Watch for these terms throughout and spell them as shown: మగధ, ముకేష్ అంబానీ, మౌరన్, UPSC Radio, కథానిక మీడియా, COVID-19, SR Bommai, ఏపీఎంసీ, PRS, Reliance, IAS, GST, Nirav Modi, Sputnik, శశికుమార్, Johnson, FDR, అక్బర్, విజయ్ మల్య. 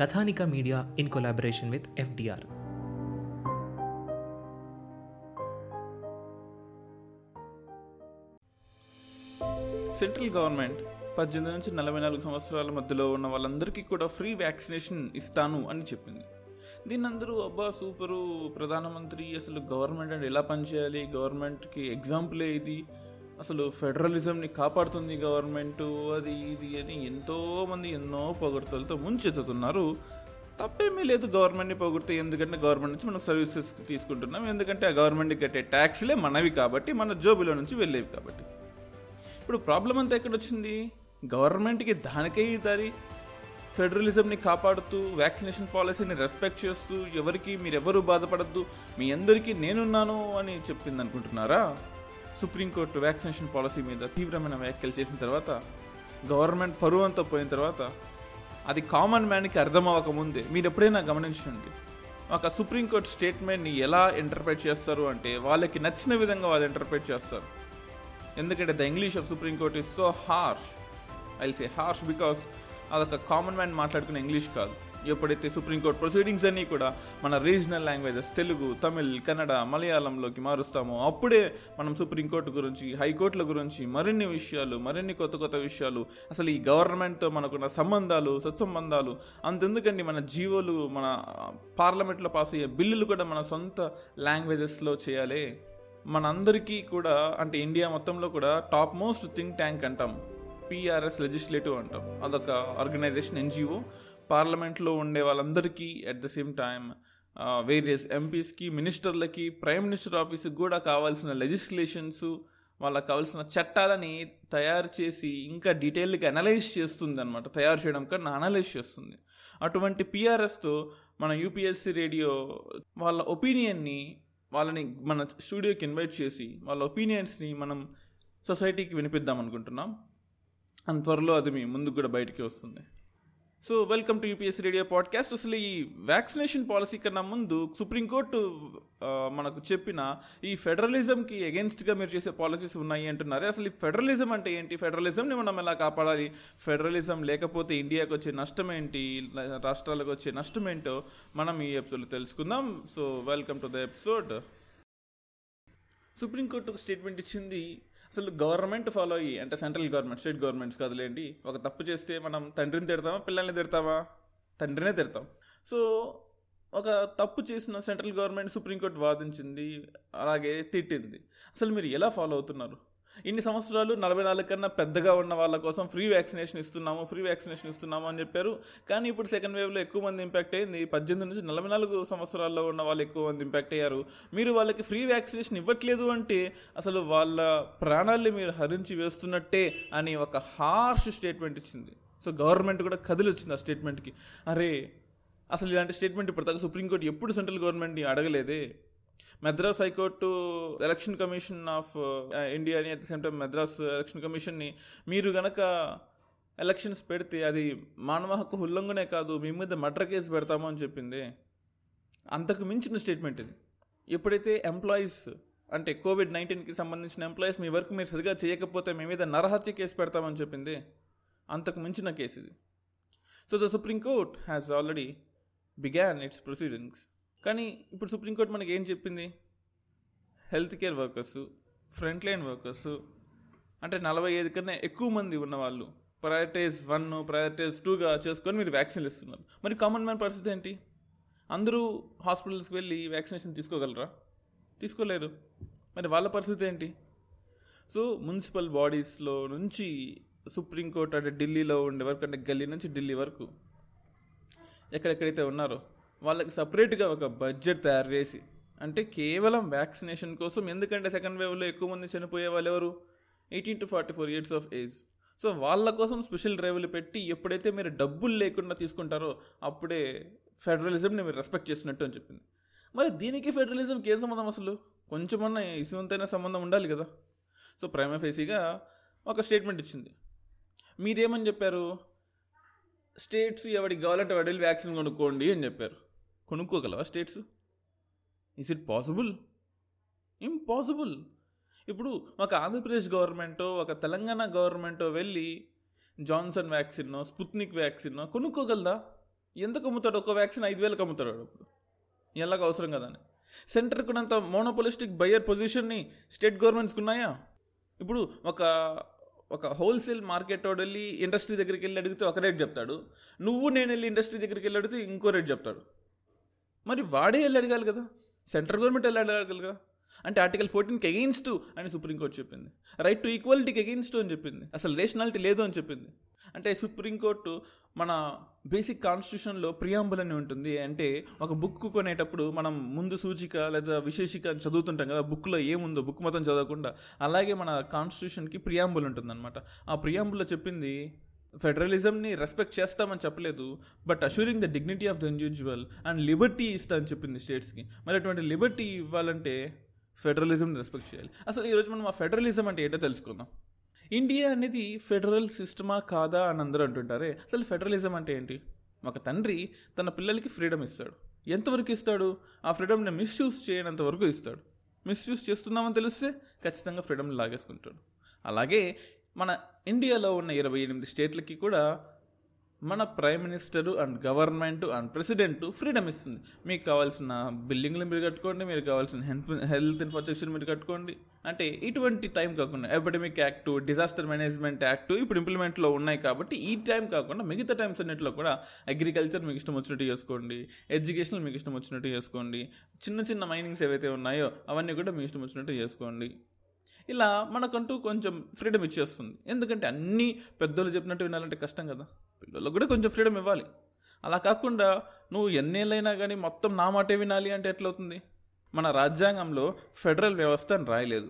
కథానిక మీడియా in collaboration with FDR. Central government 18 నుంచి 44 సంవత్సరాల మధ్యలో ఉన్న వాళ్ళందరికీ కూడా ఫ్రీ వ్యాక్సినేషన్ ఇస్తాను అని చెప్పింది. దీన్ని అందరూ అబ్బా సూపరు ప్రధానమంత్రి, అసలు గవర్నమెంట్ అంటే ఎలా పనిచేయాలి, గవర్నమెంట్కి ఎగ్జాంపులే ఇది, అసలు ఫెడరలిజంని కాపాడుతుంది గవర్నమెంటు, అది ఇది అని ఎంతోమంది ఎన్నో పొగడ్తలతో ముంచెత్తుతున్నారు. తప్పేమీ లేదు గవర్నమెంట్ని పొగిడితే, ఎందుకంటే గవర్నమెంట్ నుంచి మనం సర్వీసెస్ తీసుకుంటున్నాం, ఎందుకంటే ఆ గవర్నమెంట్కి కట్టే ట్యాక్స్లే మనవి కాబట్టి, మన జోబులో నుంచి వెళ్ళేవి కాబట్టి. ఇప్పుడు ప్రాబ్లం అంతా ఎక్కడొచ్చింది? గవర్నమెంట్కి దానికే దారి ఫెడరలిజంని కాపాడుతూ, వ్యాక్సినేషన్ పాలసీని రెస్పెక్ట్ చేస్తూ, ఎవరికి మీరెవరూ బాధపడద్దు, మీ అందరికీ నేనున్నాను అని చెప్పింది అనుకుంటున్నారా? సుప్రీంకోర్టు వ్యాక్సినేషన్ పాలసీ మీద తీవ్రమైన వ్యాఖ్యలు చేసిన తర్వాత, గవర్నమెంట్ పరువు అంతా పోయిన తర్వాత, అది కామన్ మ్యాన్కి అర్థం అవ్వకముందే మీరు ఎప్పుడైనా గమనించండి, ఒక సుప్రీంకోర్టు స్టేట్మెంట్ని ఎలా ఇంటర్ప్రెట్ చేస్తారు అంటే వాళ్ళకి నచ్చిన విధంగా వాళ్ళు ఇంటర్ప్రెట్ చేస్తారు. ఎందుకంటే the English of Supreme Court is so harsh. I will say harsh because అదొక కామన్ మ్యాన్ మాట్లాడుకునే ఇంగ్లీష్ కాదు. ఎప్పుడైతే సుప్రీంకోర్టు ప్రొసీడింగ్స్ అన్నీ కూడా మన రీజనల్ లాంగ్వేజెస్ తెలుగు, తమిళ్, కన్నడ, మలయాళంలోకి మారుస్తామో అప్పుడే మనం సుప్రీంకోర్టు గురించి, హైకోర్టుల గురించి మరిన్ని విషయాలు, మరిన్ని కొత్త కొత్త విషయాలు, అసలు ఈ గవర్నమెంట్తో మనకున్న సంబంధాలు, సత్సంబంధాలు, అంతెందుకండి మన జీవోలు, మన పార్లమెంట్లో పాస్ అయ్యే బిల్లులు కూడా మన సొంత లాంగ్వేజెస్లో చేయాలి. మనందరికీ కూడా అంటే ఇండియా మొత్తంలో కూడా టాప్ మోస్ట్ థింక్ ట్యాంక్ అంటాం, PRS లెజిస్లేటివ్ అంటాం. అదొక ఆర్గనైజేషన్, NGO. పార్లమెంట్లో ఉండే వాళ్ళందరికీ at the same time various MPsకి, మినిస్టర్లకి, ప్రైమ్ మినిస్టర్ ఆఫీస్కి కూడా కావాల్సిన లెజిస్లేషన్స్, వాళ్ళకి కావాల్సిన చట్టాలని తయారు చేసి ఇంకా డీటెయిల్గా అనలైజ్ చేస్తుంది అనమాట. తయారు చేయడం కన్నా అనలైజ్ చేస్తుంది. అటువంటి PRSతో మన UPSC రేడియో వాళ్ళ ఒపీనియన్ని, వాళ్ళని మన స్టూడియోకి ఇన్వైట్ చేసి వాళ్ళ ఒపీనియన్స్ని మనం సొసైటీకి వినిపిద్దాం అనుకుంటున్నాం. అంత త్వరలో అది మీ ముందుకు కూడా బయటికి వస్తుంది. So welcome to UPSC radio podcast. అసలు ఈ వ్యాక్సినేషన్ పాలసీ కన్నా ముందు సుప్రీంకోర్టు మనకు చెప్పిన ఈ ఫెడరలిజంకి అగెన్స్ట్గా మీరు చేసే పాలసీస్ ఉన్నాయి అంటున్నారే, అసలు ఈ ఫెడరలిజం అంటే ఏంటి? ఫెడరలిజంని మనం ఎలా కాపాడాలి? ఫెడరలిజం లేకపోతే ఇండియాకు వచ్చే నష్టం ఏంటి? రాష్ట్రాలకు వచ్చే నష్టం ఏంటో మనం ఈ ఎపిసోడ్లో తెలుసుకుందాం. So welcome to the episode. Supreme court ఒక స్టేట్మెంట్ ఇచ్చింది, అసలు గవర్నమెంట్ ఫాలో అయ్యి, అంటే సెంట్రల్ గవర్నమెంట్, స్టేట్ గవర్నమెంట్స్ కదలేండి, ఒక తప్పు చేస్తే మనం తండ్రిని తిడతామా, పిల్లల్ని తిడతామా? తండ్రినే తిడతాం. సో ఒక తప్పు చేసిన సెంట్రల్ గవర్నమెంట్ సుప్రీంకోర్టు వాదించింది, అలాగే తిట్టింది. అసలు మీరు ఎలా ఫాలో అవుతున్నారు? ఇన్ని సంవత్సరాలు 44 కన్నా పెద్దగా ఉన్న వాళ్ళ కోసం ఫ్రీ వ్యాక్సినేషన్ ఇస్తున్నాము అని చెప్పారు. కానీ ఇప్పుడు సెకండ్ వేవ్లో ఎక్కువ మంది ఇంపాక్ట్ అయింది. 18 నుంచి 44 సంవత్సరాల్లో ఉన్న వాళ్ళు ఎక్కువ మంది ఇంపాక్ట్ అయ్యారు. మీరు వాళ్ళకి ఫ్రీ వ్యాక్సినేషన్ ఇవ్వట్లేదు అంటే అసలు వాళ్ళ ప్రాణాల్ని మీరు హరించి వేస్తున్నట్టే అని ఒక హార్ష్ స్టేట్మెంట్ ఇచ్చింది. సో గవర్నమెంట్ కూడా కదిలి వచ్చింది ఆ స్టేట్మెంట్కి. అరే అసలు ఇలాంటి స్టేట్మెంట్ ఇప్పుడు సుప్రీంకోర్టు ఎప్పుడు సెంట్రల్ గవర్నమెంట్ని అడగలేదే. Madras high court election commission of ఇండియాని, at the same time Madras election కమిషన్ని, మీరు కనుక ఎలక్షన్స్ పెడితే అది మానవ హక్కు ఉల్లంఘనే కాదు, మీ మీద మర్డర్ కేసు పెడతాము అని చెప్పింది. అంతకు మించిన స్టేట్మెంట్ ఇది. ఎప్పుడైతే ఎంప్లాయీస్, అంటే COVID-19కి సంబంధించిన ఎంప్లాయీస్, మీ వర్క్ మీరు సరిగా చేయకపోతే మీ మీద నరహత్య కేసు పెడతామని చెప్పింది. అంతకు మించిన కేసు ఇది. So the Supreme Court has already begun its proceedings. కానీ ఇప్పుడు సుప్రీంకోర్టు మనకి ఏం చెప్పింది? Health care workers, frontline workers, అంటే 45 కన్నా ఎక్కువ మంది ఉన్నవాళ్ళు ప్రయారిటైజ్ 1, ప్రయారిటైజ్ 2గా చేసుకొని మీరు వ్యాక్సిన్లు ఇస్తున్నారు. మరి కామన్ మ్యాన్ పరిస్థితి ఏంటి? అందరూ హాస్పిటల్స్కి వెళ్ళి వ్యాక్సినేషన్ తీసుకోగలరా? తీసుకోలేరు. మరి వాళ్ళ పరిస్థితి ఏంటి? సో మున్సిపల్ బాడీస్లో నుంచి సుప్రీంకోర్టు అంటే ఢిల్లీలో ఉండే వరకు, అంటే గల్లీ నుంచి ఢిల్లీ వరకు ఎక్కడెక్కడైతే ఉన్నారో వాళ్ళకి సపరేట్గా ఒక బడ్జెట్ తయారు చేసి, అంటే కేవలం వ్యాక్సినేషన్ కోసం. ఎందుకంటే సెకండ్ వేవ్లో ఎక్కువ మంది చనిపోయే వాళ్ళు ఎవరు? 18 to 44 years of age. So వాళ్ళ కోసం స్పెషల్ డ్రైవ్లు పెట్టి, ఎప్పుడైతే మీరు డబ్బులు లేకుండా తీసుకుంటారో అప్పుడే ఫెడరలిజంని మీరు రెస్పెక్ట్ చేసినట్టు అని చెప్పింది. మరి దీనికి ఫెడరలిజంకి ఏం సంబంధం? అసలు కొంచెమన్నా ఇసువంతైన సంబంధం ఉండాలి కదా. సో ప్రైమా ఫేసీగా ఒక స్టేట్మెంట్ ఇచ్చింది. మీరేమని చెప్పారు? స్టేట్స్ ఎవరికి కావాలంటే వాడి వెళ్ళి వ్యాక్సిన్ కొనుక్కోండి అని చెప్పారు. కొనుక్కోగలవా states? Is it possible? Impossible. ఇప్పుడు ఒక ఆంధ్రప్రదేశ్ గవర్నమెంటో ఒక తెలంగాణ గవర్నమెంటో వెళ్ళి జాన్సన్ వ్యాక్సిన్నో స్పుత్నిక్ వ్యాక్సిన్నో కొనుక్కోగలదా? ఎంత కమ్ముతాడు? ఒక వ్యాక్సిన్ 5,000 అమ్ముతాడు. ఇప్పుడు ఎలాగ అవసరం కదా అని సెంటర్ కొనంత మోనోపోలిస్టిక్ బయర్ పొజిషన్ని స్టేట్ గవర్నమెంట్స్కి ఉన్నాయా? ఇప్పుడు ఒక హోల్సేల్ మార్కెట్ వాడు వెళ్ళి ఇండస్ట్రీ దగ్గరికి వెళ్ళి అడిగితే ఒక రేట్ చెప్తాడు, నువ్వు నేను వెళ్ళి ఇండస్ట్రీ దగ్గరికి వెళ్ళి అడిగితే ఇంకో రేట్ చెప్తాడు. మరి వాడే వెళ్ళి అడగాలి కదా, సెంట్రల్ గవర్నమెంట్ వెళ్ళి అడగాలి కదా. అంటే ఆర్టికల్ 14 అగెయిన్స్ట్ అని సుప్రీంకోర్టు చెప్పింది, రైట్ టు ఈక్వాలిటీకి అగెయిన్స్ట్ అని చెప్పింది, అసలు రేషనాలిటీ లేదు అని చెప్పింది. అంటే సుప్రీంకోర్టు మన బేసిక్ కాన్స్టిట్యూషన్లో ప్రియాంబుల్ అని ఉంటుంది, అంటే ఒక బుక్ కొనేటప్పుడు మనం ముందు సూచిక లేదా విశేషిక అని చదువుతుంటాం కదా, బుక్లో ఏముందో బుక్ మొత్తం చదవకుండా, అలాగే మన కాన్స్టిట్యూషన్కి ప్రియాంబుల్ ఉంటుందన్నమాట. ఆ ప్రియాంబుల్లో చెప్పింది ఫెడరలిజంని రెస్పెక్ట్ చేస్తామని చెప్పలేదు, but assuring the dignity of the individual and liberty ఇస్తా అని చెప్పింది స్టేట్స్కి. మరి అటువంటి లిబర్టీ ఇవ్వాలంటే ఫెడరలిజంని రెస్పెక్ట్ చేయాలి. అసలు ఈరోజు మనం ఆ ఫెడరలిజం అంటే ఏంటో తెలుసుకుందాం. ఇండియా అనేది ఫెడరల్ సిస్టమా కాదా అని అందరూ అంటుంటారే, అసలు ఫెడరలిజం అంటే ఏంటి? ఒక తండ్రి తన పిల్లలకి ఫ్రీడమ్ ఇస్తాడు. ఎంతవరకు ఇస్తాడు? ఆ ఫ్రీడమ్ని మిస్యూజ్ చేయనంత వరకు ఇస్తాడు. మిస్యూజ్ చేస్తున్నామని తెలిస్తే ఖచ్చితంగా ఫ్రీడమ్ని లాగేసుకుంటాడు. అలాగే మన ఇండియాలో ఉన్న 28 స్టేట్లకి కూడా మన prime minister and government and president freedom ఇస్తుంది. మీకు కావాల్సిన బిల్డింగ్లు మీరు కట్టుకోండి, మీరు కావాల్సిన హెల్త్ ఇన్ఫ్రాస్ట్రక్చర్ మీరు కట్టుకోండి. అంటే ఇటువంటి టైం కాకుండా epidemic act, disaster management act ఇప్పుడు ఇంప్లిమెంట్లో ఉన్నాయి కాబట్టి ఈ టైం కాకుండా మిగతా టైమ్స్ అన్నింటిలో కూడా అగ్రికల్చర్ మీకు ఇష్టం వచ్చినట్టు చేసుకోండి, ఎడ్యుకేషన్ మీకు ఇష్టం వచ్చినట్టు చేసుకోండి, చిన్న చిన్న మైనింగ్స్ ఏవైతే ఉన్నాయో అవన్నీ కూడా మీకు ఇష్టం వచ్చినట్టు చేసుకోండి. ఇలా మనకంటూ కొంచెం ఫ్రీడమ్ ఇచ్చేస్తుంది. ఎందుకంటే అన్నీ పెద్దలు చెప్పినట్టు వినాలంటే కష్టం కదా, పిల్లలకు కూడా కొంచెం ఫ్రీడమ్ ఇవ్వాలి. అలా కాకుండా నువ్వు ఎన్నేళ్ళైనా కానీ మొత్తం నా మాటే వినాలి అంటే ఎట్లవుతుంది? మన రాజ్యాంగంలో ఫెడరల్ వ్యవస్థ అని రాయలేదు.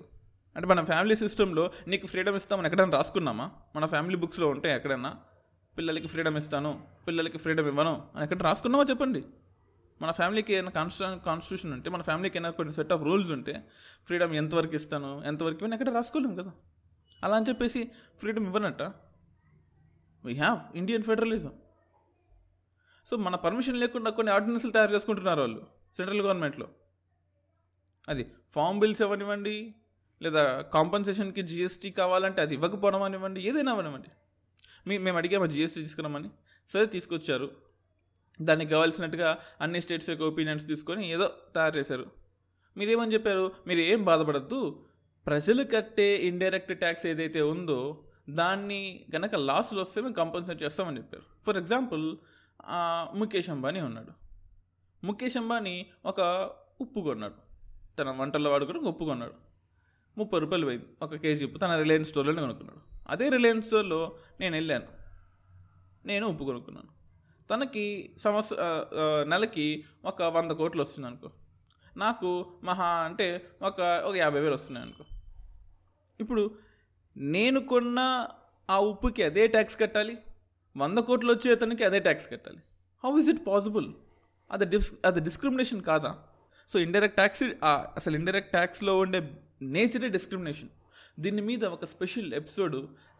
అంటే మన ఫ్యామిలీ సిస్టంలో నీకు ఫ్రీడమ్ ఇస్తామని ఎక్కడైనా రాసుకున్నామా? మన ఫ్యామిలీ బుక్స్లో ఉంటే ఎక్కడైనా పిల్లలకి ఫ్రీడమ్ ఇస్తాను, పిల్లలకి ఫ్రీడమ్ ఇవ్వను అని ఎక్కడ రాసుకున్నామా చెప్పండి? మన ఫ్యామిలీకి ఏదైనా కాన్స్టిట్యూషన్ ఉంటే, మన ఫ్యామిలీకి ఏదైనా కొన్ని సెట్ ఆఫ్ రూల్స్ ఉంటే, ఫ్రీడమ్ ఎంతవరకు ఇస్తాను ఎంతవరకు ఇవ్వను ఎక్కడ రాసుకోలేము కదా. అలా అని చెప్పేసి ఫ్రీడమ్ ఇవ్వనట్ట we have Indian federalism. So మన పర్మిషన్ లేకుండా కొన్ని ఆర్డినెన్స్లు తయారు చేసుకుంటున్నారు వాళ్ళు సెంట్రల్ గవర్నమెంట్లో. అది ఫామ్ బిల్స్ అవనివ్వండి, లేదా కాంపన్సేషన్కి GST కావాలంటే అది ఇవ్వకపోవడం అనివ్వండి, ఏదైనా అవనివ్వండి. మేము అడిగాము GST తీసుకున్నామని, సరే తీసుకొచ్చారు. దానికి కావాల్సినట్టుగా అన్ని స్టేట్స్ యొక్క ఒపీనియన్స్ తీసుకొని ఏదో తయారు చేశారు. మీరేమని చెప్పారు? మీరు ఏం బాధపడద్దు, ప్రజలు కట్టే ఇండైరెక్ట్ ట్యాక్స్ ఏదైతే ఉందో దాన్ని కనుక లాస్లు వస్తే మేము కంపన్సేట్ చేస్తామని చెప్పారు. ఫర్ ఎగ్జాంపుల్ ముకేష్ అంబానీ ఉన్నాడు. ముకేష్ అంబానీ ఒక ఉప్పు కొన్నాడు, తన వంటల్లో వాడుకోవడం ఉప్పు కొన్నాడు. 30 రూపాయలు పోయింది ఒక కేజీ ఉప్పు, తన రిలయన్స్ స్టోర్లోనే కొనుక్కున్నాడు. అదే రిలయన్స్ స్టోర్లో నేను వెళ్ళాను, నేను ఉప్పు కొనుక్కున్నాను. తనకి నెలకి ఒక 100 కోట్లు వస్తుంది అనుకో, నాకు మహా అంటే ఒక 50,000 వస్తున్నాయి అనుకో. ఇప్పుడు నేను కొన్న ఆ ఉప్పుకి అదే ట్యాక్స్ కట్టాలి, 100 కోట్లు వచ్చే అతనికి అదే ట్యాక్స్ కట్టాలి. How is it possible? అది డిస్క్రిమినేషన్ కాదా? సో ఇండైరెక్ట్ ట్యాక్స్, అసలు ఇండైరెక్ట్ ట్యాక్స్లో ఉండే నేచరే డిస్క్రిమినేషన్. దీని మీద ఒక special episode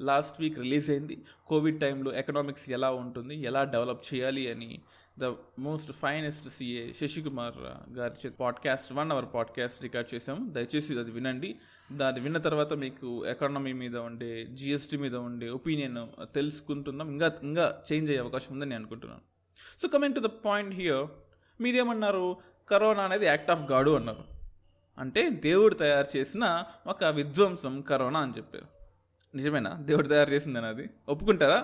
last week release అయింది. కోవిడ్ టైంలో ఎకనామిక్స్ ఎలా ఉంటుంది, ఎలా డెవలప్ చేయాలి అని the most finest CA శశికుమార్ గారి పాడ్కాస్ట్ 1 hour పాడ్కాస్ట్ రికార్డ్ చేశాము. దయచేసి అది వినండి. దాన్ని విన్న తర్వాత మీకు ఎకానమీ మీద ఉండే, GST మీద ఉండే ఒపీనియన్ తెలుసుకుంటున్నాం. ఇంకా చేంజ్ అయ్యే అవకాశం ఉందని నేను అనుకుంటున్నాను. So coming to the point here, మీరేమన్నారు? కరోనా అనేది యాక్ట్ ఆఫ్ గాడ్ అన్నారు, అంటే దేవుడు తయారు చేసిన ఒక విధ్వంసం కరోనా అని చెప్పారు. నిజమేనా? దేవుడు తయారు చేసిందని అది ఒప్పుకుంటారా?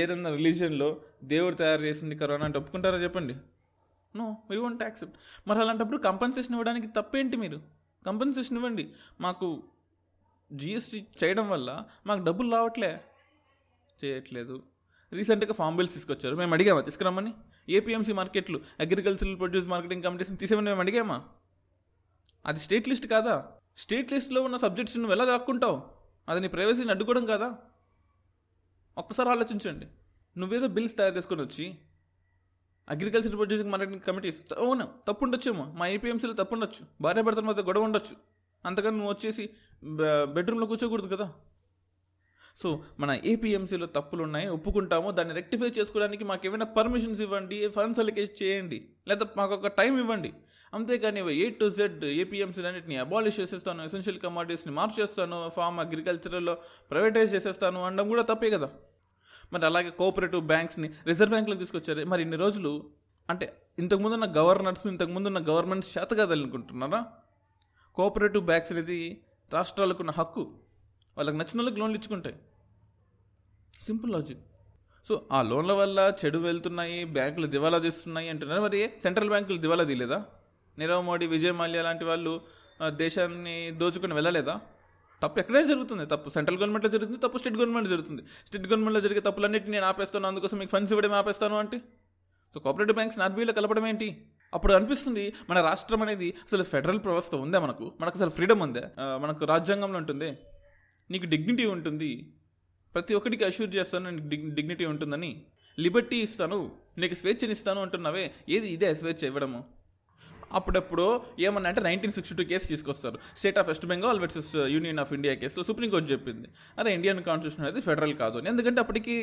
ఏదన్నా రిలీజియన్లో దేవుడు తయారు చేసింది కరోనా అంటే ఒప్పుకుంటారా చెప్పండి? No we won't accept. మరి అలాంటప్పుడు కంపెన్సేషన్ ఇవ్వడానికి తప్పేంటి? మీరు కంపెన్సేషన్ ఇవ్వండి. మాకు జిఎస్టీ చేయడం వల్ల మాకు డబ్బులు రావట్లేదు. రీసెంట్గా ఫామ్ బిల్స్ తీసుకొచ్చారు, మేము అడిగామా తీసుకురామని? ఏపీఎంసీ మార్కెట్లు, అగ్రికల్చరల్ ప్రొడ్యూస్ మార్కెటింగ్ కమిటీస్ని తీసేమని మేము అడిగామా? అది స్టేట్ లిస్ట్ కాదా? స్టేట్ లిస్ట్లో ఉన్న సబ్జెక్ట్స్ నువ్వు ఎలా దాక్కుంటావు? అది నీ ప్రైవసీని అడ్డుకోవడం కాదా? ఒక్కసారి ఆలోచించండి. నువ్వేదో బిల్స్ తయారు చేసుకొని వచ్చి అగ్రికల్చర్ ప్రొడ్యూసింగ్ మార్కెటింగ్ కమిటీస్, అవును తప్పు ఉండొచ్చేమో, మా ఏపీఎంసీలో తప్పు ఉండొచ్చు, భార్య భర్తల మధ్య గొడవ ఉండొచ్చు, అంతకని నువ్వు వచ్చేసి బెడ్రూమ్లో కూర్చోకూడదు కదా. సో మన ఏపీఎంసీలో తప్పులు ఉన్నాయి, ఒప్పుకుంటాము, దాన్ని రెక్టిఫై చేసుకోవడానికి మాకు ఏమైనా పర్మిషన్స్ ఇవ్వండి, ఫండ్స్ అలికేట్ చేయండి, లేదా మాకు ఒక టైం ఇవ్వండి. అంతేకాని A to Z ఏపీఎంసీలు అన్నింటినీ అబాలిష్ చేసేస్తాను, ఎసెన్షియల్ కమోడిటీస్ని మార్చేస్తాను, ఫార్మ్ అగ్రికల్చర్లో ప్రైవేటైజ్ చేసేస్తాను అనడం కూడా తప్పే కదా. మరి అలాగే కోఆపరేటివ్ బ్యాంక్స్ని రిజర్వ్ బ్యాంక్లో తీసుకొచ్చారు. మరి ఇన్ని రోజులు అంటే ఇంతకుముందున్న గవర్నర్స్, ఇంతకుముందున్న గవర్నమెంట్స్ చేత కాదనుకుంటున్నారా? కోఆపరేటివ్ బ్యాంక్స్ అనేది రాష్ట్రాలకు ఉన్న హక్కు, వాళ్ళకి నచ్చిన వాళ్ళకి లోన్లు ఇచ్చుకుంటాయి, సింపుల్ లాజిక్. సో ఆ లోన్ల వల్ల చెడు వెళ్తున్నాయి, బ్యాంకులు దివాలా తీస్తున్నాయి అంటున్నారు. మరి సెంట్రల్ బ్యాంకులు దివాలా తీయలేదా? నీరవ్ మోడీ, విజయ్ మల్య లాంటి వాళ్ళు దేశాన్ని దోచుకుని వెళ్ళలేదా? తప్పు ఎక్కడైనా జరుగుతుంది. తప్పు సెంట్రల్ గవర్నమెంట్లో జరుగుతుంది, తప్పు స్టేట్ గవర్నమెంట్ జరుగుతుంది. స్టేట్ గవర్నమెంట్లో జరిగే తప్పులన్నింటినీ నేను ఆపేస్తాను, అందుకోసం మీకు ఫండ్స్ ఇవ్వడం ఆపేస్తాను అంటే సో కోఆపరేటివ్ బ్యాంక్స్ ఆర్బీఐలో కలపడం ఏంటి? అప్పుడు అనిపిస్తుంది మన రాష్ట్రం అనేది అసలు ఫెడరల్ వ్యవస్థ ఉందా? మనకు అసలు ఫ్రీడమ్ ఉందా? మనకు రాజ్యాంగంలో ఉంటుంది నీకు డిగ్నిటీ ఉంటుంది, ప్రతి ఒక్కడికి అష్యూర్ చేస్తాను నీకు డిగ్నిటీ ఉంటుందని, లిబర్టీ ఇస్తాను, నీకు స్వేచ్ఛనిస్తాను అంటున్నావే, ఏది ఇదే స్వేచ్ఛ ఇవ్వడము? అప్పుడప్పుడు ఏమన్నా అంటే 1962 కేసు తీసుకొస్తారు, state of west Bengal versus union of India కేసులో సుప్రీంకోర్టు చెప్పింది అరే ఇండియన్ కాన్స్టిట్యూషన్ అనేది ఫెడరల్ కాదు అని. ఎందుకంటే అప్పటికి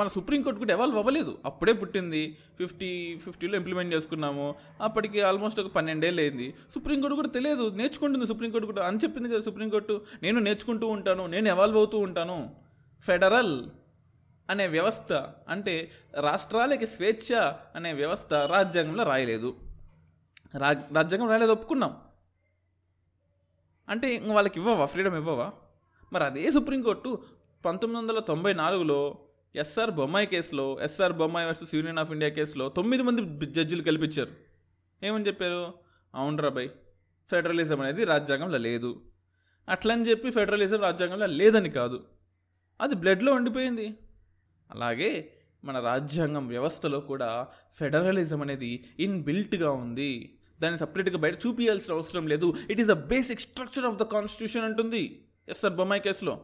మన సుప్రీంకోర్టు కూడా ఎవాల్వ్ అవ్వలేదు, అప్పుడే పుట్టింది, 50లో ఇంప్లిమెంట్ చేసుకున్నాము, అప్పటికి ఆల్మోస్ట్ ఒక 12 ఏళ్ళు అయింది. సుప్రీంకోర్టు కూడా తెలియదు, నేర్చుకుంటుంది సుప్రీంకోర్టు కూడా అని చెప్పింది కదా సుప్రీంకోర్టు, నేను నేర్చుకుంటూ ఉంటాను, నేను ఎవాల్వ్ అవుతూ ఉంటాను. ఫెడరల్ అనే వ్యవస్థ అంటే రాష్ట్రాలకి స్వేచ్ఛ అనే వ్యవస్థ రాజ్యాంగంలో రాయలేదు. రాజ్యాంగం రాయలేదు ఒప్పుకున్నాం అంటే ఇంక వాళ్ళకి ఇవ్వవా, ఫ్రీడమ్ ఇవ్వవా? మరి అదే సుప్రీంకోర్టు 1994లో ఎస్ఆర్ బొమ్మాయి కేసులో, SR Bommai versus union of India కేసులో 9 మంది జడ్జిలు కల్పించారు. ఏమని చెప్పారు? అవునరా భయ్, ఫెడరలిజం అనేది రాజ్యాంగంలో లేదు. అట్లని చెప్పి ఫెడరలిజం రాజ్యాంగంలో లేదని కాదు, అది బ్లడ్లో ఉండిపోయింది. అలాగే మన రాజ్యాంగం వ్యవస్థలో కూడా ఫెడరలిజం అనేది ఇన్బిల్ట్గా ఉంది, దాన్ని సపరేట్గా బయట చూపించాల్సిన అవసరం లేదు. It is a basic structure of the constitution అంటుంది ఎస్ఆర్ బొమ్మాయి కేసులో.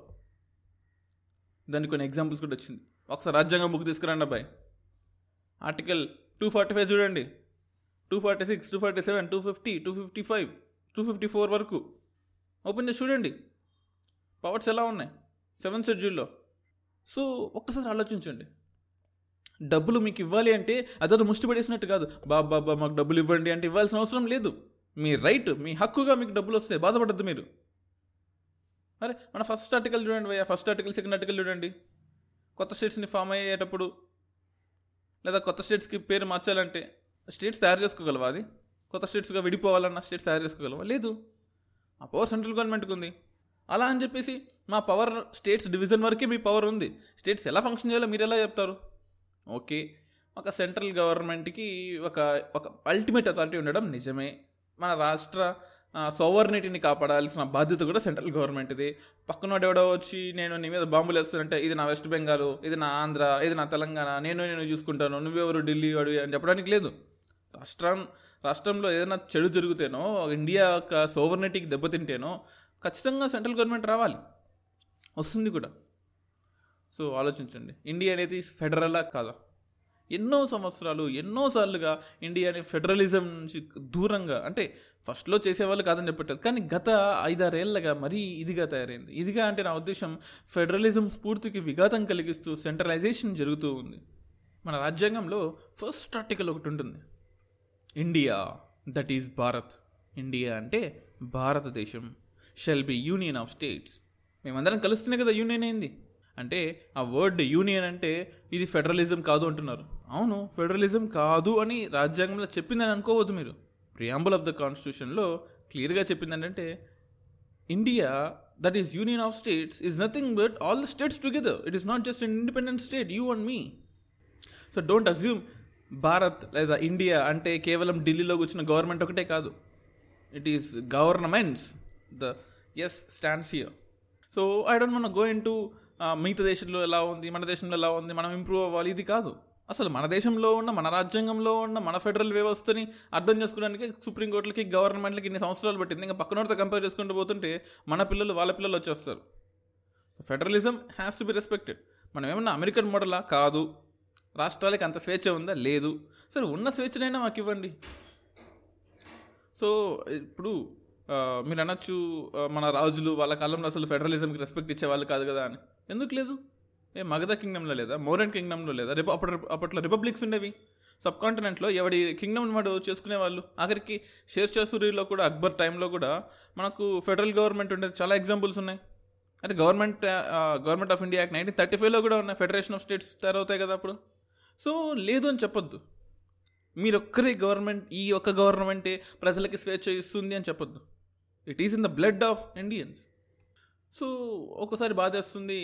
దానికి కొన్ని ఎగ్జాంపుల్స్ కూడా వచ్చింది. ఒకసారి రాజ్యాంగం బుక్ తీసుకురండి అబ్బాయి, ఆర్టికల్ 245 చూడండి, 246, 247, 250, 255, 254 వరకు ఓపెన్ చేసి చూడండి పవర్స్ ఎలా ఉన్నాయి 7th షెడ్యూల్లో. సో ఒక్కసారి ఆలోచించండి, డబ్బులు మీకు ఇవ్వాలి అంటే అదో ముష్టి పడేసినట్టు కాదు, బాబా మాకు డబ్బులు ఇవ్వండి అంటే ఇవ్వాల్సిన అవసరం లేదు. మీ రైట్, మీ హక్కుగా మీకు డబ్బులు వస్తాయి, బాధపడద్దు మీరు. అరే మన ఫస్ట్ ఆర్టికల్ చూడండి భయ్యా, ఫస్ట్ ఆర్టికల్, సెకండ్ ఆర్టికల్ చూడండి. కొత్త స్టేట్స్ని ఫామ్ అయ్యేటప్పుడు లేదా కొత్త స్టేట్స్కి పేరు మార్చాలంటే స్టేట్స్ తయారు చేసుకోగలవా? అది కొత్త స్టేట్స్గా విడిపోవాలన్నా స్టేట్స్ తయారు చేసుకోగలవా? లేదు. ఆ పవర్ సెంట్రల్ గవర్నమెంట్కి ఉంది. అలా అని చెప్పేసి మా పవర్ స్టేట్స్ డివిజన్ వరకే మీ పవర్ ఉంది, స్టేట్స్ ఎలా ఫంక్షన్ చేయాలో మీరు ఎలా చెప్తారు? ఓకే, ఒక సెంట్రల్ గవర్నమెంట్కి ఒక అల్టిమేట్ అథారిటీ ఉండడం నిజమే, మన రాష్ట్ర సోవర్నిటీని కాపాడాల్సిన బాధ్యత కూడా సెంట్రల్ గవర్నమెంట్ది. పక్కనోడు ఎవడో వచ్చి నేను నీ మీద బాంబులు వేస్తానంటే ఇది నా వెస్ట్ బెంగాల్, ఇది నా ఆంధ్ర, ఇది నా తెలంగాణ, నేను చూసుకుంటాను, నువ్వెవరు ఢిల్లీ వాడు అని చెప్పడానికి లేదు. రాష్ట్రంలో ఏదైనా చెడు జరుగుతేనో, ఇండియా యొక్క సోవర్నిటీకి దెబ్బతింటేనో ఖచ్చితంగా సెంట్రల్ గవర్నమెంట్ రావాలి, వస్తుంది కూడా. సో ఆలోచించండి, ఇండియా అనేది ఫెడరలా కాదా? ఎన్నోసార్లుగా ఇండియాని ఫెడరలిజం నుంచి దూరంగా, అంటే ఫస్ట్లో చేసేవాళ్ళు కాదని చెప్పట్లేదు, కానీ గత 5-6 ఏళ్ళగా మరీ ఇదిగా తయారైంది. ఇదిగా అంటే నా ఉద్దేశం ఫెడరలిజం స్ఫూర్తికి విఘాతం కలిగిస్తూ సెంట్రలైజేషన్ జరుగుతూ ఉంది. మన రాజ్యాంగంలో ఫస్ట్ ఆర్టికల్ ఒకటి ఉంటుంది, India that is Bharat, India అంటే భారతదేశం, shall be union of states. మేమందరం కలుస్తేనే కదా యూనియన్ అయింది. అంటే ఆ వర్డ్ యూనియన్ అంటే ఇది ఫెడరలిజం కాదు అంటున్నారు. అవును, ఫెడరలిజం కాదు అని రాజ్యాంగంలో చెప్పిందని అనుకోవద్దు మీరు. ప్రియాంబుల్ ఆఫ్ ద కాన్స్టిట్యూషన్లో క్లియర్గా చెప్పింది ఏంటంటే India that is union of states is nothing but all the states together, it is not just an independent state, you and me. So don't assume Bharat లేదా ఇండియా అంటే కేవలం ఢిల్లీలో కూర్చున్న గవర్నమెంట్ ఒకటే కాదు, it is governments. The S stands here. So I don't want to go into మిగతా దేశంలో ఎలా ఉంది, మన దేశంలో ఎలా ఉంది, మనం ఇంప్రూవ్ అవ్వాలి, ఇది కాదు. అసలు మన దేశంలో ఉన్న, మన రాజ్యాంగంలో ఉన్న, మన ఫెడరల్ వ్యవస్థని అర్థం చేసుకోవడానికి సుప్రీంకోర్టులకి, గవర్నమెంట్లకి ఇన్ని సంవత్సరాలు పట్టింది. ఇంకా పక్కనోడితో కంపేర్ చేసుకుంటూ పోతుంటే మన పిల్లలు వాళ్ళ పిల్లలు వచ్చేస్తారు. So federalism has to be respected. మనం ఏమన్నా అమెరికన్ మోడలా? కాదు. రాష్ట్రాలకి అంత స్వేచ్ఛ ఉందా? లేదు. సరే, ఉన్న స్వేచ్ఛనైనా మాకు ఇవ్వండి. సో ఇప్పుడు మీరు అనొచ్చు మన రాజులు వాళ్ళ కాలంలో అసలు ఫెడరలిజంకి రెస్పెక్ట్ ఇచ్చేవాళ్ళు కాదు కదా అని. ఎందుకు లేదు? ఏ మగధ కింగ్డమ్లో లేదా? మౌరన్ కింగ్డమ్లో లేదా? అప్పట్లో రిపబ్లిక్స్ ఉండేవి. సబ్ కాంటినెంట్లో ఎవడి కింగ్డమ్ని వాడు చేసుకునేవాళ్ళు. ఆఖరికి షేర్షా సూరీలో కూడా, అక్బర్ టైంలో కూడా మనకు ఫెడరల్ గవర్నమెంట్ ఉండేది. చాలా ఎగ్జాంపుల్స్ ఉన్నాయి. అంటే గవర్నమెంట్ ఆఫ్ ఇండియా యాక్ట్ 1935 కూడా ఉన్నాయి. ఫెడరేషన్ ఆఫ్ స్టేట్స్ తయారవుతాయి కదా అప్పుడు. సో లేదు అని చెప్పొద్దు. మీరొక్కరే గవర్నమెంట్, ఈ ఒక్క గవర్నమెంటే ప్రజలకి స్వేచ్ఛ ఇస్తుంది అని చెప్పొద్దు. It is in the blood of Indians. So ఒక్కోసారి బాధేస్తుంది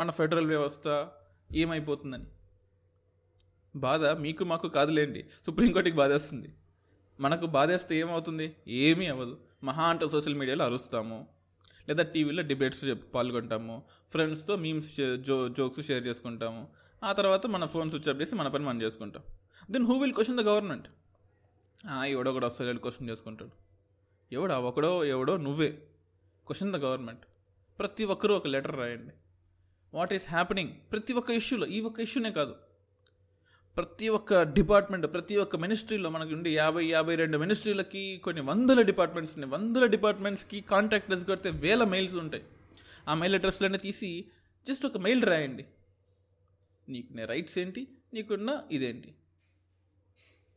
మన ఫెడరల్ వ్యవస్థ ఏమైపోతుందని. బాధ మీకు మాకు కాదులేండి, సుప్రీంకోర్టుకి బాధేస్తుంది. మనకు బాధేస్తే ఏమవుతుంది? ఏమీ అవ్వదు. మహా అంటే సోషల్ మీడియాలో అరుస్తాము, లేదా టీవీలో డిబేట్స్ పాల్గొంటాము, ఫ్రెండ్స్తో మీమ్స్ జోక్స్ షేర్ చేసుకుంటాము. ఆ తర్వాత మన ఫోన్ స్విచ్ ఆఫ్ చేసి మన పని మనం చేసుకుంటాం. Then who will question the government? ఎవడో కూడా వస్తాడు, వెళ్ళి క్వశ్చన్ చేసుకుంటాడు. ఎవడో నువ్వే క్వశ్చన్ ద గవర్నమెంట్. ప్రతి ఒక్కరూ ఒక లెటర్ రాయండి, వాట్ ఈస్ హ్యాపెనింగ్ ప్రతి ఒక్క ఇష్యూలో. ఈ ఒక్క ఇష్యూనే కాదు, ప్రతి ఒక్క డిపార్ట్మెంట్, ప్రతి ఒక్క మినిస్ట్రీలో మనకు ఉండి 50-52 మినిస్ట్రీలకి కొన్ని వందల డిపార్ట్మెంట్స్ ఉన్నాయి. 100 డిపార్ట్మెంట్స్కి కాంటాక్ట్ లెస్ కొడితే వేల మెయిల్స్ ఉంటాయి. ఆ మెయిల్ అడ్రస్లన్నీ తీసి జస్ట్ ఒక మెయిల్ రాయండి. నీకునే రైట్స్ ఏంటి, నీకున్న ఇదేంటి.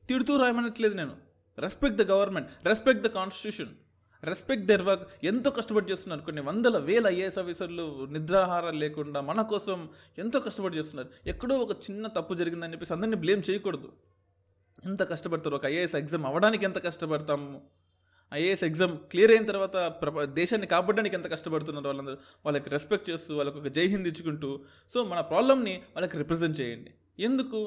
తిడుతూ రాయమనట్లేదు నేను. Respect the government, respect the constitution, respect their work. ఎంతో కష్టపడి చేస్తున్నారు. కొన్ని వందల వేల ఐఏఎస్ ఆఫీసర్లు నిద్రాహారాలు లేకుండా మన కోసం ఎంతో కష్టపడి చేస్తున్నారు. ఎక్కడో ఒక చిన్న తప్పు జరిగిందని చెప్పేసి అందరినీ బ్లేమ్ చేయకూడదు. ఎంత కష్టపడతారు? ఒక ఐఏఎస్ ఎగ్జామ్ అవ్వడానికి ఎంత కష్టపడతాము, ఐఏఎస్ ఎగ్జామ్ క్లియర్ అయిన తర్వాత దేశాన్ని కాపాడడానికి ఎంత కష్టపడుతున్నారు వాళ్ళందరూ. వాళ్ళకి రెస్పెక్ట్ చేస్తూ, వాళ్ళకి ఒక జై హింద్ ఇచ్చుకుంటూ, సో మన ప్రాబ్లమ్ని వాళ్ళకి రిప్రజెంట్ చేయండి. ఎందుకు?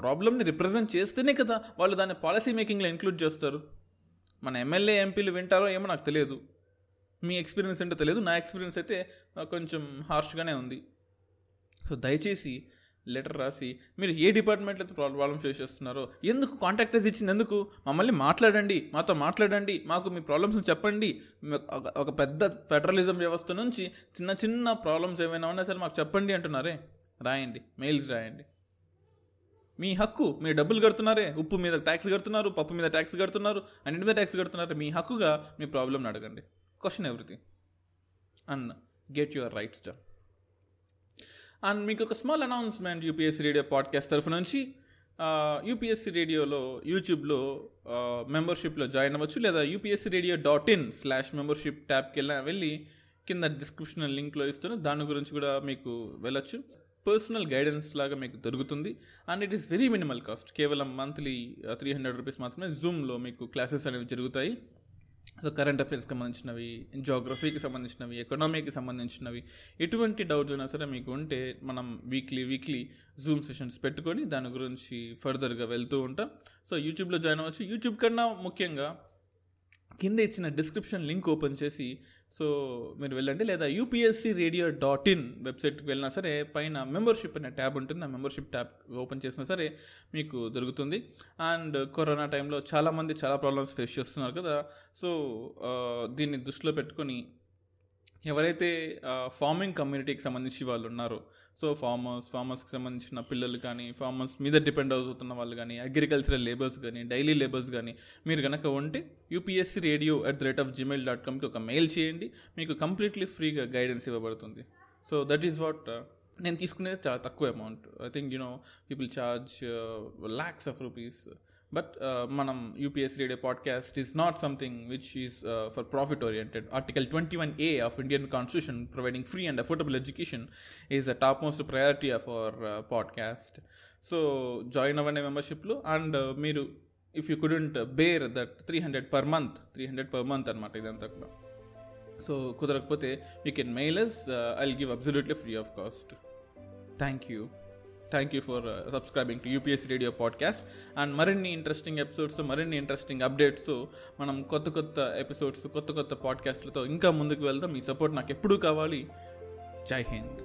ప్రాబ్లమ్ని రిప్రజెంట్ చేస్తేనే కదా వాళ్ళు దాన్ని పాలసీ మేకింగ్లో ఇంక్లూడ్ చేస్తారు. మన ఎమ్మెల్యే ఎంపీలు వింటారో ఏమో నాకు తెలియదు, మీ ఎక్స్పీరియన్స్ ఏంటో తెలియదు. నా ఎక్స్పీరియన్స్ అయితే కొంచెం హార్ష్గానే ఉంది. సో దయచేసి లెటర్ రాసి మీరు ఏ డిపార్ట్మెంట్లో ప్రాబ్లం ఫేస్ చేస్తున్నారో, ఎందుకు కాంటాక్టర్స్ ఇచ్చింది ఎందుకు, మమ్మల్ని మాట్లాడండి, మాతో మాట్లాడండి, మాకు మీ ప్రాబ్లమ్స్ని చెప్పండి. ఒక పెద్ద ఫెడరలిజం వ్యవస్థ నుంచి చిన్న చిన్న ప్రాబ్లమ్స్ ఏమైనా ఉన్నా సరే మాకు చెప్పండి అంటున్నారే. రాయండి, మెయిల్స్ రాయండి. మీ హక్కు. మీరు డబ్బులు కడుతున్నారే, ఉప్పు మీద ట్యాక్స్ కడుతున్నారు, పప్పు మీద ట్యాక్స్ కడుతున్నారు, అన్నింటి మీద ట్యాక్స్ కడుతున్నారు. మీ హక్కుగా మీ ప్రాబ్లమ్ని అడగండి. Question everything and get your rights done. And మీకు ఒక small announcement UPSC radio podcast తరఫు నుంచి. యూపీఎస్సీ రేడియోలో యూట్యూబ్లో మెంబర్షిప్లో జాయిన్ అవ్వచ్చు, లేదా upsradio.in/membership ట్యాబ్కి వెళ్ళి కింద డిస్క్రిప్షన్ లింక్లో ఇస్తాను, దాని గురించి కూడా మీకు వెళ్ళొచ్చు. పర్సనల్ గైడెన్స్ లాగా మీకు దొరుకుతుంది. And it is very minimal cost, కేవలం మంత్లీ 300 రూపీస్ మాత్రమే. జూమ్లో మీకు క్లాసెస్ అనేవి జరుగుతాయి. సో కరెంట్ అఫైర్స్కి సంబంధించినవి, జాగ్రఫీకి సంబంధించినవి, ఎకనామీకి సంబంధించినవి, ఎటువంటి డౌట్స్ అయినా సరే మీకు ఉంటే మనం వీక్లీ జూమ్ సెషన్స్ పెట్టుకొని దాని గురించి ఫర్దర్గా వెళ్తూ ఉంటాం. సో యూట్యూబ్లో జాయిన్ అవ్వచ్చు. యూట్యూబ్ కన్నా ముఖ్యంగా కింద ఇచ్చిన డిస్క్రిప్షన్ లింక్ ఓపెన్ చేసి సో మీరు వెళ్ళండి, లేదా upsradio.in వెబ్సైట్కి వెళ్ళినా సరే పైన మెంబర్షిప్ అనే ట్యాబ్ ఉంటుంది. ఆ మెంబర్షిప్ ట్యాబ్ ఓపెన్ చేసినా సరే మీకు దొరుకుతుంది. అండ్ కరోనా టైంలో చాలామంది చాలా ప్రాబ్లమ్స్ ఫేస్ చేస్తున్నారు కదా, సో దీన్ని దృష్టిలో పెట్టుకొని ఎవరైతే ఫార్మింగ్ కమ్యూనిటీకి సంబంధించి వాళ్ళు ఉన్నారో, సో ఫార్మర్స్కి సంబంధించిన పిల్లలు కానీ, ఫార్మర్స్ మీద డిపెండ్ అవుతున్న వాళ్ళు కానీ, అగ్రికల్చరల్ లేబర్స్ కానీ, డైలీ లేబర్స్ కానీ మీరు కనుక ఉంటే upsradio@gmail.comకి ఒక మెయిల్ చేయండి. మీకు కంప్లీట్లీ ఫ్రీగా గైడెన్స్ ఇవ్వబడుతుంది. సో దట్ ఈస్ వాట్ నేను తీసుకునేది. చాలా తక్కువ amount. I think you know people charge lakhs of rupees. But manam UPSC Radio Podcast is not something which is for profit oriented. Article 21A of Indian Constitution providing free and affordable education is a topmost priority of our podcast. So join our membership lo and meeru if you couldn't bear that $300 per month anamata idantha kuda. So kudarakapothe you can mail us. I'll give absolutely free of cost. Thank you. Thank you for subscribing to UPSC radio podcast. And మరిన్ని interesting episodes, మరిన్ని interesting updates, మనం కొత్త episodes, కొత్త పాడ్కాస్ట్లతో ఇంకా ముందుకు వెళ్దాం. మీ support నాకు ఎప్పుడూ కావాలి. జై హింద్.